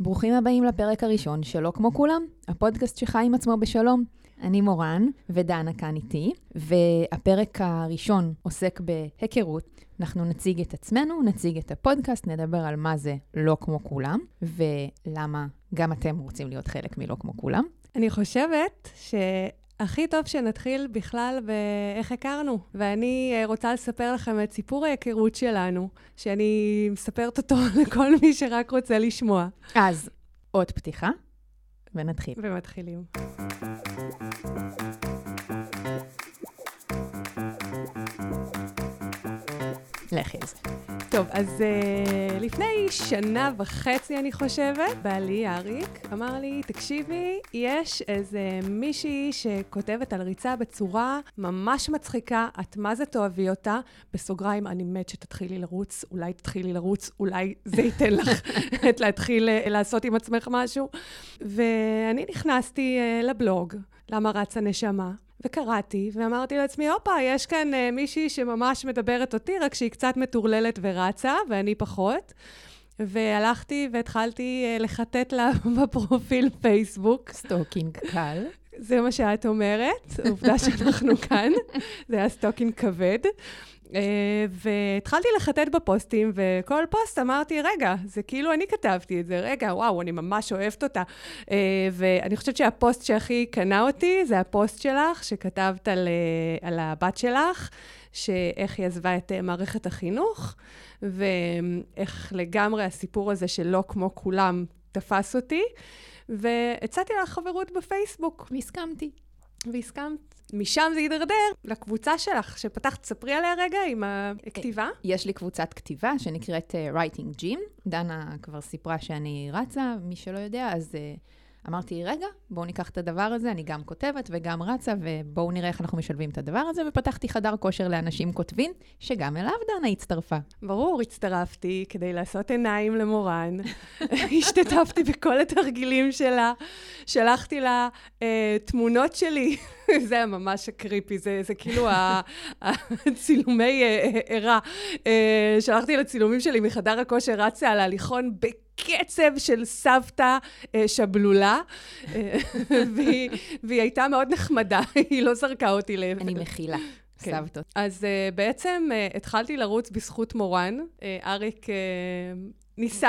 ברוכים הבאים לפרק הראשון שלא כמו כולם, הפודקאסט שחי עם עצמו בשלום. אני מורן ודנה כאן איתי, והפרק הראשון עוסק בהיכרות. אנחנו נציג את עצמנו, נציג את הפודקאסט, נדבר על מה זה לא כמו כולם, ולמה גם אתם רוצים להיות חלק מלא כמו כולם. אני חושבת הכי טוב שנתחיל בכלל באיך הכרנו. ואני רוצה לספר לכם את סיפור ההיכרות שלנו, שאני מספרת אותו לכל מי שרק רוצה לשמוע. אז עוד פתיחה, ונתחיל. ומתחילים. לכי זה. טוב, אז לפני שנה וחצי אני חושבת, בעלי אריק אמר לי, תקשיבי, יש איזה מישהי שכותבת על ריצה בצורה ממש מצחיקה, את מה זה תאהבי אותה, בסוגריים אני מת שתתחילי לרוץ, אולי תתחילי לרוץ, אולי זה ייתן לך את להתחיל לעשות עם עצמך משהו. ואני נכנסתי לבלוג, למה רצה נשמה. וקראתי, ואמרתי לעצמי, אופה, יש כאן מישהי שממש מדברת אותי, רק שהיא קצת מטורללת ורצה, ואני פחות. והלכתי והתחלתי לחטט לה בפרופיל פייסבוק. סטוקינג קל. זה מה שאת אומרת, עובדה שאנחנו כאן, זה היה סטוקינג כבד. והתחלתי לחטט בפוסטים, וכל פוסט אמרתי, רגע, זה כאילו אני כתבתי את זה, רגע, וואו, אני ממש אוהבת אותה. ואני חושבת שהפוסט שהכי קנה אותי, זה הפוסט שלך, שכתבת על הבת שלך, שאיך היא עזבה את מערכת החינוך, ואיך לגמרי הסיפור הזה שלא כמו כולם תפס אותי, והצעתי לה חברות בפייסבוק. והסכמת. משם זה ידרדר לקבוצה שלך, שפתחת, ספרי עליה רגע עם הכתיבה. יש לי קבוצת כתיבה שנקראת Writing Gym. דנה כבר סיפרה שאני רצה, מי שלא יודע, אז אמרתי, רגע, בואו ניקח את הדבר הזה, אני גם כותבת וגם רצה, ובואו נראה איך אנחנו משלבים את הדבר הזה, ופתחתי חדר כושר לאנשים כותבים, שגם אליו דנה הצטרפה. ברור, הצטרפתי כדי לעשות עיניים למורן, השתתפתי בכל התרגילים שלה, שלחתי לה תמונות שלי, זה היה ממש הקריפי, זה כאילו הצילומי ערה, שלחתי לה צילומים שלי מחדר הכושר, רצה על ההליכון בקריפי, קצב של סבתא שבלולה, והיא הייתה מאוד נחמדה, היא לא זרקה אותי לב. אני מכילה, סבתות. אז בעצם התחלתי לרוץ בזכות מורן, אריק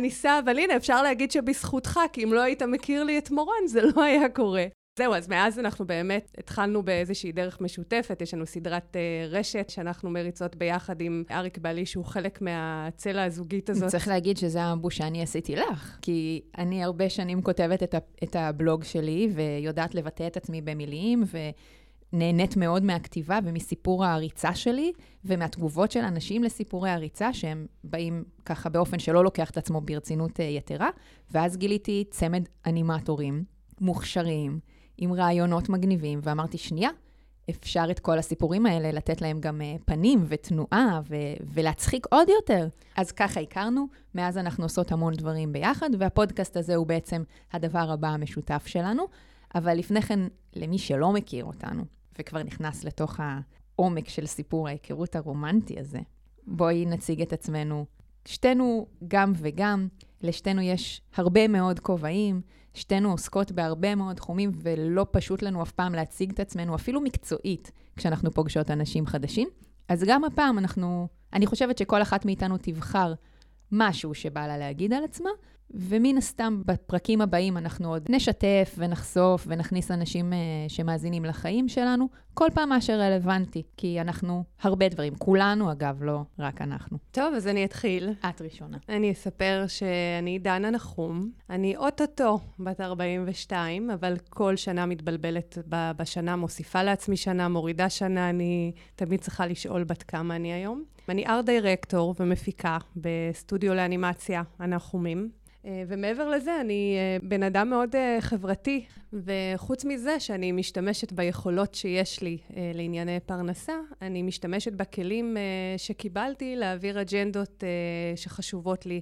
ניסה, אבל הנה אפשר להגיד שבזכותך, כי אם לא היית מכיר לי את מורן, זה לא היה קורה. זהו, אז מאז אנחנו באמת התחלנו באיזושהי דרך משותפת, יש לנו סדרת רשת שאנחנו מריצות ביחד עם אריק בעלי, שהוא חלק מהצלע הזוגית הזאת. צריך להגיד שזה המבוש שאני עשיתי לך, כי אני הרבה שנים כותבת את הבלוג שלי, ויודעת לבטא את עצמי במילים, ונהנית מאוד מהכתיבה ומסיפור העריצה שלי, ומהתגובות של אנשים לסיפורי העריצה, שהם באים ככה באופן שלא לוקח את עצמו ברצינות יתרה, ואז גיליתי צמד אנימטורים מוכשרים, עם רעיונות מגניבים, ואמרתי, שנייה, אפשר את כל הסיפורים האלה לתת להם גם פנים ותנועה, ולהצחיק עוד יותר. אז ככה הכרנו, מאז אנחנו עושות המון דברים ביחד, והפודקאסט הזה הוא בעצם הדבר הבא המשותף שלנו, אבל לפני כן, למי שלא מכיר אותנו, וכבר נכנס לתוך העומק של סיפור ההיכרות הרומנטי הזה, בואי נציג את עצמנו. שתינו גם וגם, לשתינו יש הרבה מאוד כובעים, שתינו עוסקות בהרבה מאוד תחומים, ולא פשוט לנו אף פעם להציג את עצמנו, אפילו מקצועית, כשאנחנו פוגשות אנשים חדשים. אז גם הפעם אני חושבת שכל אחת מאיתנו תבחר משהו שבא לה להגיד על עצמה, ומן הסתם בפרקים הבאים אנחנו עוד נשתף ונחשוף ונכניס אנשים שמאזינים לחיים שלנו, כל פעם מה שרלוונטי, כי אנחנו הרבה דברים, כולנו אגב, לא רק אנחנו. טוב, אז אני אתחיל. את ראשונה. אני אספר שאני דנה נחום, אני אוטוטו בת 42, אבל כל שנה מתבלבלת בשנה, מוסיפה לעצמי שנה, מורידה שנה, אני תמיד צריכה לשאול בת כמה אני היום. אני ארט דירקטור ומפיקה בסטודיו לאנימציה, הנחומים. ומעבר לזה, אני בן אדם מאוד חברתי, וחוץ מזה שאני משתמשת ביכולות שיש לי לענייני פרנסה, אני משתמשת בכלים שקיבלתי להעביר אג'נדות שחשובות לי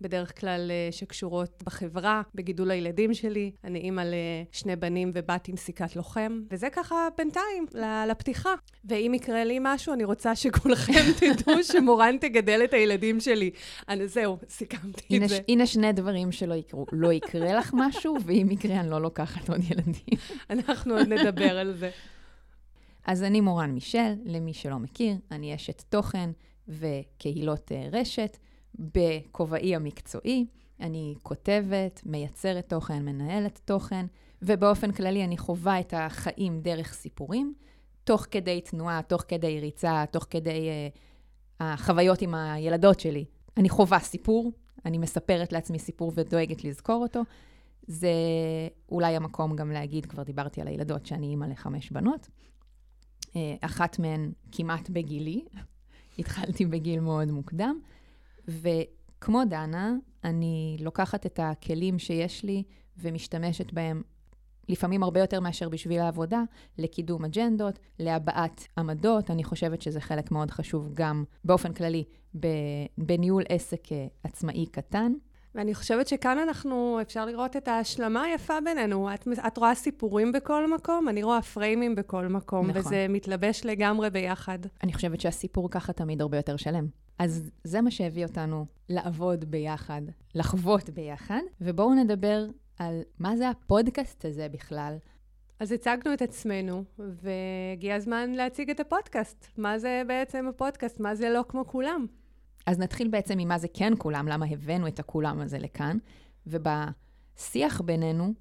בדרך כלל שקשורות בחברה, בגידול הילדים שלי. אני אימא לשני בנים ובת עם סיכת לוחם, וזה ככה בינתיים לפתיחה. ואם יקרה לי משהו, אני רוצה שכולכם תדעו שמורן תגדל את הילדים שלי. אני זהו, סיכמתי את זה. הנה שני דברים שלא יקרו. לא יקרה לך משהו, ואם יקרה אני לא לוקחת עוד ילדים. אנחנו עוד נדבר על זה. אז אני מורן מישל, למי שלא מכיר, אני אשת תוכן וקהילות רשת, בכובעי המקצועי, אני כותבת, מייצרת תוכן, מנהלת תוכן, ובאופן כללי אני חווה את החיים דרך סיפורים, תוך כדי תנועה, תוך כדי ריצה, תוך כדי החוויות עם הילדות שלי. אני חווה סיפור, אני מספרת לעצמי סיפור ודואגת לזכור אותו. זה אולי המקום גם להגיד, כבר דיברתי על הילדות, שאני אימא ל5 בנות. אחת מהן כמעט בגילי, התחלתי בגיל מאוד מוקדם, וכמו דנה, אני לוקחת את הכלים שיש לי ומשתמשת בהם לפעמים הרבה יותר מאשר בשביל העבודה, לקידום אג'נדות, להבעת עמדות. אני חושבת שזה חלק מאוד חשוב גם באופן כללי בניהול עסק עצמאי קטן. ואני חושבת שכאן אפשר לראות את ההשלמה היפה בינינו. את רואה סיפורים בכל מקום, אני רואה פריימים בכל מקום, נכון. וזה מתלבש לגמרי ביחד. אני חושבת שהסיפור ככה תמיד הרבה יותר שלם. אז זה מה שהביא אותנו לעבוד ביחד, לחוות ביחד, ובואו נדבר על מה זה הפודקאסט הזה בכלל. אז הצגנו את עצמנו, והגיע הזמן להציג את הפודקאסט. מה זה בעצם הפודקאסט? מה זה לא כמו כולם? אז נתחיל בעצם ממה זה כן כולם, למה הבאנו את הכולם הזה לכאן, ובשיח בינינו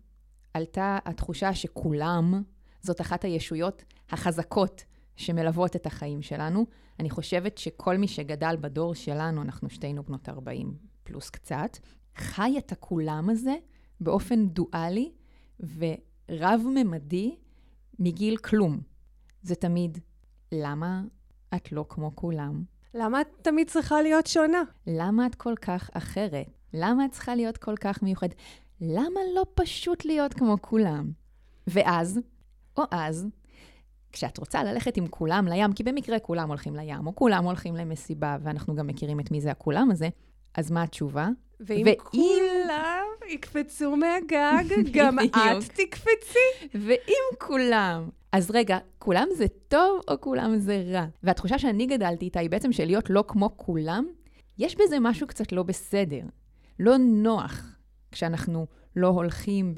עלתה התחושה שכולם זאת אחת הישויות החזקות שמלוות את החיים שלנו. אני חושבת שכל מי שגדל בדור שלנו, אנחנו שתינו בנות 40 פלוס קצת, חי את הכולם הזה באופן דואלי ורב-ממדי מגיל כלום. זה תמיד, למה את לא כמו כולם? למה את תמיד צריכה להיות שונה? למה את כל כך אחרת? למה את צריכה להיות כל כך מיוחד? למה לא פשוט להיות כמו כולם? ואז, או אז, כשאת רוצה ללכת עם כולם לים, כי במקרה כולם הולכים לים, או כולם הולכים למסיבה, ואנחנו גם מכירים את מי זה הכולם הזה, אז מה התשובה? ואם כולם יקפצו מהגג, גם את תקפצי. ואם כולם... אז רגע, כולם זה טוב או כולם זה רע? והתחושה שאני גדלתי איתה היא בעצם של להיות לא כמו כולם, יש בזה משהו קצת לא בסדר. לא נוח כשאנחנו לא הולכים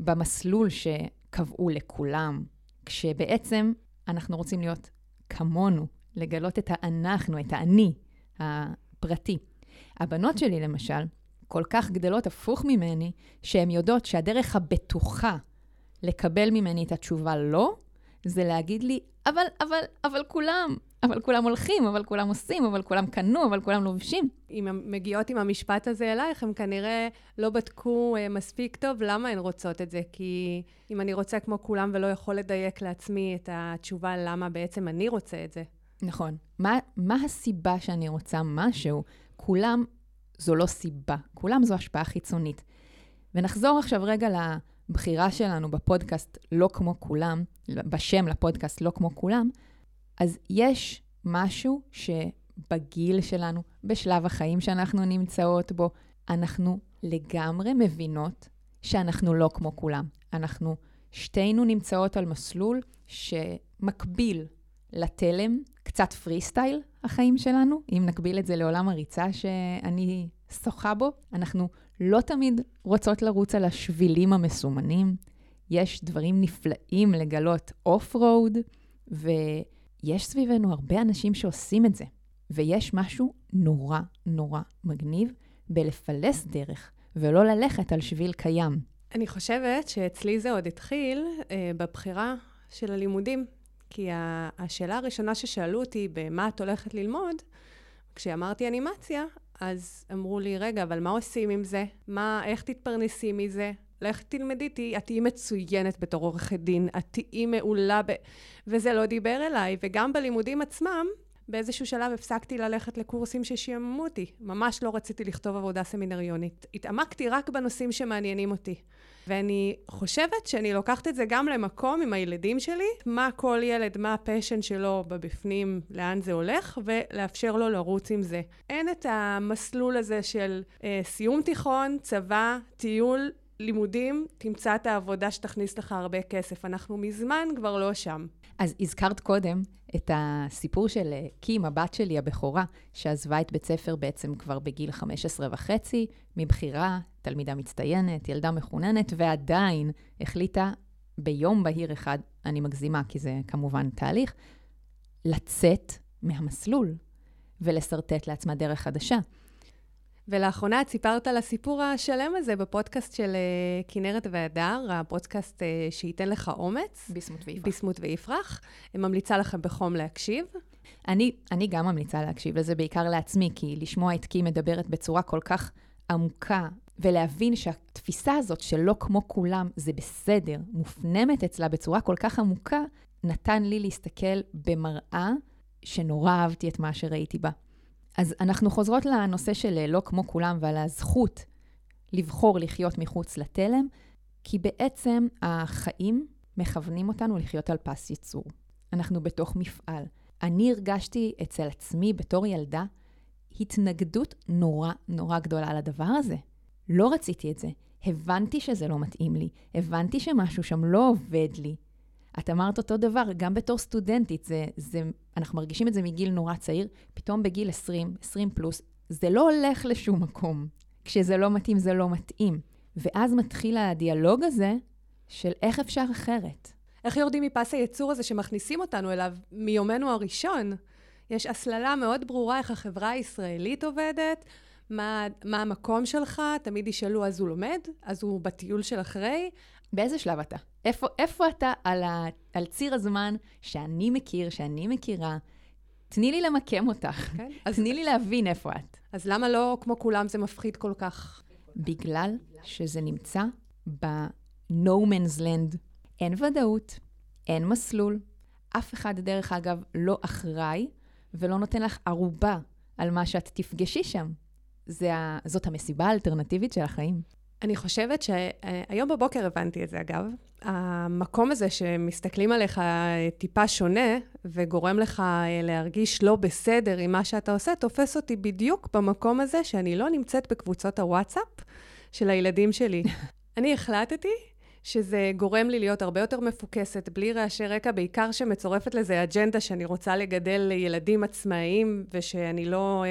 במסלול שקבעו לכולם, כשבעצם אנחנו רוצים להיות כמונו, לגלות את האנחנו, את האני הפרטי. הבנות שלי למשל, כל כך גדלות הפוך ממני, שהן יודעות שהדרך הבטוחה, לקבל ממני את התשובה לא, זה להגיד לי, אבל כולם, אבל כולם הולכים, אבל כולם עושים, אבל כולם קנו, אבל כולם לובשים. אם הן מגיעות עם המשפט הזה אלייך, הן כנראה לא בדקו מספיק טוב למה הן רוצות את זה, כי אם אני רוצה כמו כולם ולא יכול לדייק לעצמי את התשובה למה בעצם אני רוצה את זה. נכון. מה הסיבה שאני רוצה משהו? כולם זו לא סיבה, כולם זו השפעה חיצונית. ונחזור עכשיו רגע בחירה שלנו בפודקאסט לא כמו כולם, בשם לפודקאסט לא כמו כולם, אז יש משהו שבגיל שלנו, בשלב החיים שאנחנו נמצאות בו, אנחנו לגמרי מבינות שאנחנו לא כמו כולם. אנחנו שתינו נמצאות על מסלול שמקביל לתלם, קצת פרי סטייל החיים שלנו, אם נקביל את זה לעולם הריצה שאני שוחה בו, אנחנו לא תמיד רוצות לרוץ על השבילים המסומנים. יש דברים נפלאים לגלות אוף-רוד, ויש סביבנו הרבה אנשים שעושים את זה. ויש משהו נורא נורא מגניב בלפלס דרך, ולא ללכת על שביל קיים. אני חושבת שאצלי זה עוד התחיל בבחירה של הלימודים, כי השאלה הראשונה ששאלו אותי במה את הולכת ללמוד, כשאמרתי אנימציה, אז אמרו לי, רגע, אבל מה עושים עם זה? איך תתפרנסי מזה? לך תלמדי, את תהיי מצוינת בתור עורכת דין, את תהיי מעולה, וזה לא דיבר אליי. וגם בלימודים עצמם, באיזשהו שלב הפסקתי ללכת לקורסים ששיימו אותי. ממש לא רציתי לכתוב עבודה סמינריונית. התעמקתי רק בנושאים שמעניינים אותי. ואני חושבת שאני לוקחת את זה גם למקום עם הילדים שלי, מה כל ילד, מה הפשן שלו בבפנים, לאן זה הולך, ולאפשר לו לרוץ עם זה. אין את המסלול הזה של סיום תיכון, צבא, טיול, לימודים, תמצא את העבודה שתכניס לך הרבה כסף. אנחנו מזמן כבר לא שם. אז הזכרת קודם את הסיפור של קים, הבת שלי הבכורה, שעזבה את בית ספר בעצם כבר בגיל 15.5, מבחירה, תלמידה מצטיינת, ילדה מחוננת, ועדיין החליטה ביום בהיר אחד, אני מגזימה כי זה כמובן תהליך, לצאת מהמסלול ולסרטט לעצמה דרך חדשה. ולאחרונה את סיפרת על הסיפור השלם הזה בפודקאסט של כינרת וידר, הפודקאסט שייתן לך אומץ. ביסמות ויפרח. ממליצה לכם בחום להקשיב. אני גם ממליצה להקשיב לזה, בעיקר לעצמי, כי לשמוע את קים מדברת בצורה כל כך עמוקה, ולהבין שהתפיסה הזאת שלא כמו כולם זה בסדר, מופנמת אצלה בצורה כל כך עמוקה, נתן לי להסתכל במראה שנורא אהבתי את מה שראיתי בה. אז אנחנו חוזרות לנושא של לא כמו כולם ועל הזכות לבחור לחיות מחוץ לתלם, כי בעצם החיים מכוונים אותנו לחיות על פס ייצור. אנחנו בתוך מפעל. אני הרגשתי אצל עצמי בתור ילדה התנגדות נורא נורא גדולה לדבר הזה. לא רציתי את זה. הבנתי שזה לא מתאים לי. הבנתי שמשהו שם לא עובד לי. את אמרת אותו דבר, גם בתור סטודנטית, אנחנו מרגישים את זה מגיל נורא צעיר, פתאום בגיל 20, 20 פלוס, זה לא הולך לשום מקום. כשזה לא מתאים, זה לא מתאים. ואז מתחיל הדיאלוג הזה של איך אפשר אחרת. איך יורדים מפס היצור הזה שמכניסים אותנו אליו מיומנו הראשון? יש הסללה מאוד ברורה איך החברה הישראלית עובדת, מה המקום שלך, תמיד ישאלו אז הוא לומד, אז הוא בטיול של אחרי. באיזה שלב אתה? איפה אתה על ציר הזמן שאני מכיר, שאני מכירה? תני לי למקם אותך. אז תני לי להבין איפה את. אז למה לא כמו כולם זה מפחיד כל כך? בגלל שזה נמצא ב-No Man's Land. אין ודאות, אין מסלול. אף אחד דרך אגב לא אחראי ולא נותן לך ערובה על מה שאת תפגשי שם. זאת המסיבה האלטרנטיבית של החיים. אני חושבת שהיום בבוקר הבנתי את זה אגב. המקום הזה שמסתכלים עליך טיפה שונה וגורם לך להרגיש לא בסדר עם מה שאתה עושה, תופס אותי בדיוק במקום הזה שאני לא נמצאת בקבוצות הוואטסאפ של הילדים שלי. אני החלטתי שזה גורם לי להיות הרבה יותר מפוקסת, בלי רעשי רקע, בעיקר שמצורפת לזה אג'נדה שאני רוצה לגדל ילדים עצמאיים, ושאני לא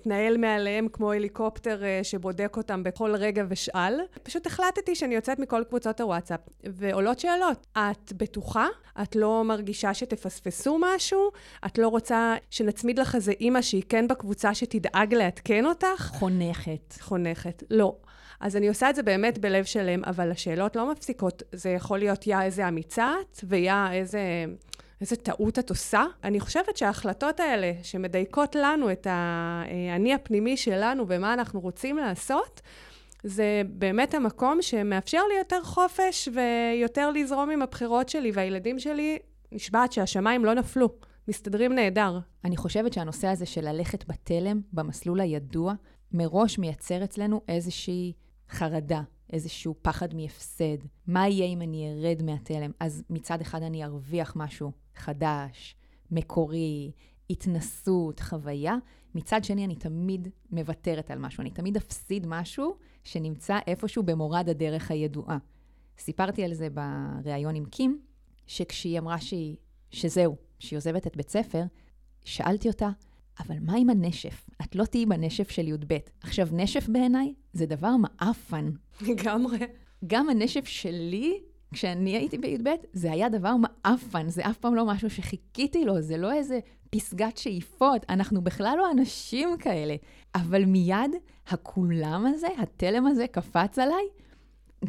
מתנהל מעליהם כמו הליקופטר שבודק אותם בכל רגע ושאל. פשוט החלטתי שאני יוצאת מכל קבוצות הוואטסאפ, ועולות שאלות. את בטוחה? את לא מרגישה שתפספסו משהו? את לא רוצה שנצמיד לך זה אימא שהיא כן בקבוצה שתדאג להתקן אותך? חונכת. לא. אז אני עושה את זה באמת בלב שלם, אבל השאלות לא מפסיקות. זה יכול להיות, יא איזה אמיצה את, ויא איזה טעות את עושה. אני חושבת שההחלטות האלה, שמדייקות לנו את העני הפנימי שלנו, ומה אנחנו רוצים לעשות, זה באמת המקום שמאפשר לי יותר חופש, ויותר לזרום עם הבחירות שלי, והילדים שלי נשבעת שהשמיים לא נפלו. מסתדרים נהדר. אני חושבת שהנושא הזה של ללכת בתלם, במסלול הידוע, מראש מייצר אצלנו איזושהי חרדה, איזשהו פחד מהפסד. מה יהיה אם אני ארד מהתלם? אז מצד אחד אני ארוויח משהו חדש, מקורי, התנסות, חוויה. מצד שני אני תמיד מוותרת על משהו. אני תמיד אפסיד משהו שנמצא איפשהו במורד הדרך הידועה. סיפרתי על זה בריאיון עם קים, שכשהיא אמרה שזהו, שהיא עוזבת את בית ספר, שאלתי אותה, אבל מה עם הנשף? את לא תהיי בנשף של י' ב'. עכשיו, נשף בעיניי זה דבר מאפן. לגמרי. גם הנשף שלי, כשאני הייתי בי' ב', זה היה דבר מאפן. זה אף פעם לא משהו שחיכיתי לו, זה לא איזה פסגת שאיפות. אנחנו בכלל לא אנשים כאלה. אבל מיד, הכולם הזה, התלם הזה, קפץ עליי.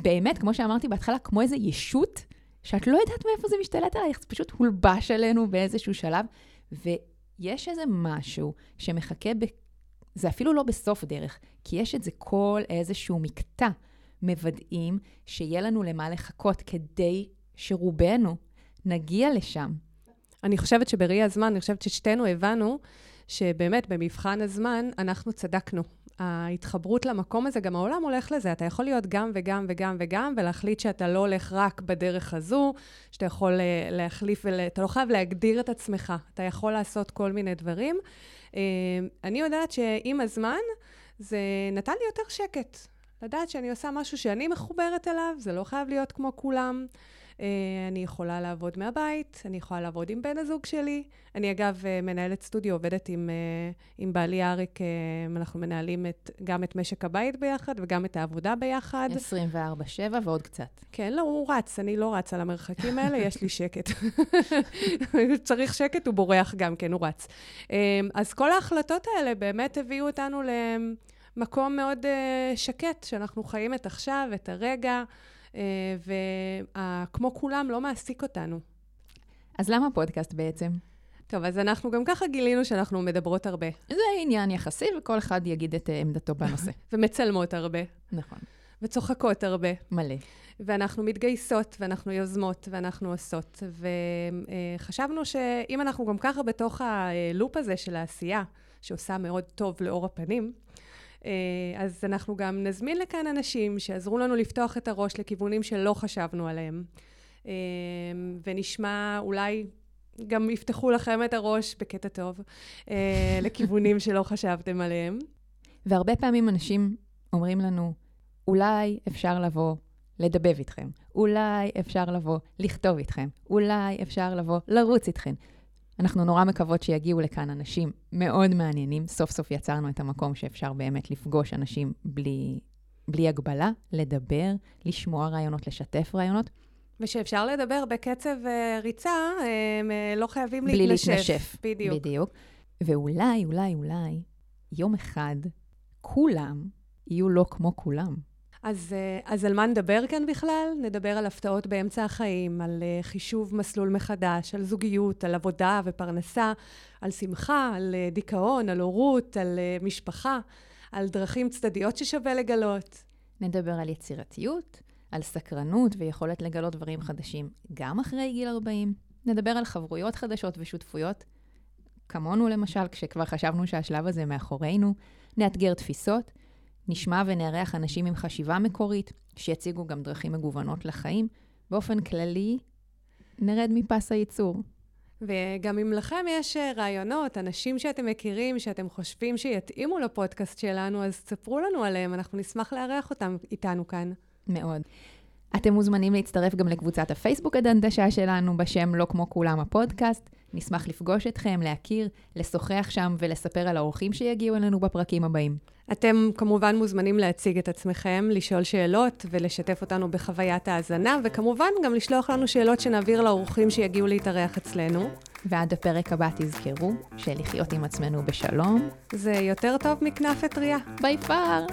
באמת, כמו שאמרתי בהתחלה, כמו איזה ישות, שאת לא יודעת מאיפה זה משתלט עלייך. זה פשוט הולבש עלינו באיזשהו שלב. יש איזה משהו שמחכה, זה אפילו לא בסוף דרך, כי יש את זה כל איזשהו מקטע מוודאים שיהיה לנו למה לחכות כדי שרובנו נגיע לשם. אני חושבת שבראי הזמן, אני חושבת ששתינו הבנו שבאמת במבחן הזמן אנחנו צדקנו. ההתחברות למקום הזה, גם העולם הולך לזה, אתה יכול להיות גם וגם וגם וגם, ולהחליט שאתה לא הולך רק בדרך הזו, שאתה יכול להחליף, אתה לא חייב להגדיר את עצמך, אתה יכול לעשות כל מיני דברים. אני יודעת שעם הזמן, זה נתן לי יותר שקט, לדעת שאני עושה משהו שאני מחוברת אליו, זה לא חייב להיות כמו כולם, אני יכולה לעבוד מהבית, אני יכולה לעבוד עם בן הזוג שלי. אני אגב מנהלת סטודיו, עובדת עם בעלי אריק, אנחנו מנהלים גם את משק הבית ביחד וגם את העבודה ביחד. 24/7 ועוד קצת. כן, לא, הוא רץ, אני לא רץ על המרחקים האלה, יש לי שקט. צריך שקט, הוא בורח גם, כן, הוא רץ. אז כל ההחלטות האלה באמת הביאו אותנו למקום מאוד שקט, שאנחנו חיים את עכשיו, את הרגע, וכמו כולם לא מעסיק אותנו. אז למה פודקאסט בעצם? טוב, אז אנחנו גם ככה גילינו שאנחנו מדברות הרבה. זה עניין יחסי, וכל אחד יגיד את עמדתו בנושא. ומצלמות הרבה. נכון. וצוחקות הרבה. מלא. ואנחנו מתגייסות, ואנחנו יוזמות, ואנחנו עושות. וחשבנו שאם אנחנו גם ככה בתוך הלופ הזה של העשייה, שעושה מאוד טוב לאור הפנים, אז אנחנו גם נזמין לכאן אנשים שעזרו לנו לפתוח את הראש לכיוונים שלא חשבנו עליהם. ונשמע, אולי גם יפתחו לכם את הראש בקטע טוב, לכיוונים שלא חשבתם עליהם. והרבה פעמים אנשים אומרים לנו, אולי אפשר לבוא לדבב איתכם, אולי אפשר לבוא לכתוב איתכם, אולי אפשר לבוא לרוץ איתכם. אנחנו נורא מקוות שיגיעו לכאן אנשים מאוד מעניינים. סוף סוף יצרנו את המקום שאפשר באמת לפגוש אנשים בלי הגבלה, לדבר, לשמוע רעיונות, לשתף רעיונות. ושאפשר לדבר בקצב ריצה, הם לא חייבים להתנשף. בלי להתנשף, בדיוק. ואולי, אולי, אולי, יום אחד, כולם יהיו לא כמו כולם. אז על מה נדבר כאן בכלל? נדבר על הפתעות באמצע החיים, על חישוב מסלול מחדש, על זוגיות, על עבודה ופרנסה, על שמחה, על דיכאון, על הורות, על משפחה, על דרכים צדדיות ששווה לגלות. נדבר על יצירתיות, על סקרנות ויכולת לגלות דברים חדשים גם אחרי גיל 40. נדבר על חברויות חדשות ושותפויות, כמונו למשל, כשכבר חשבנו שהשלב הזה מאחורינו. נאתגר תפיסות, נשמע ונארח אנשים עם חשיבה מקורית, שיציגו גם דרכים מגוונות לחיים. באופן כללי, נרד מפס הייצור. וגם אם לכם יש רעיונות, אנשים שאתם מכירים, שאתם חושבים שיתאימו לפודקאסט שלנו, אז תספרו לנו עליהם, אנחנו נשמח לארח אותם איתנו כאן. מאוד. אתם מוזמנים להצטרף גם לקבוצת הפייסבוק הדנדשה שלנו, בשם לא כמו כולם הפודקאסט. נשמח לפגוש אתכם, להכיר, לשוחח שם ולספר על האורחים שיגיעו אלינו בפרקים הבאים. אתם כמובן מוזמנים להציג את עצמכם, לשאול שאלות ולשתף אותנו בחוויית ההאזנה, וכמובן גם לשלוח לנו שאלות שנעביר לאורחים שיגיעו להתארח אצלנו. ועד הפרק הבא תזכרו שלחיות עם עצמנו בשלום זה יותר טוב מכנף טריה. ביי פאר.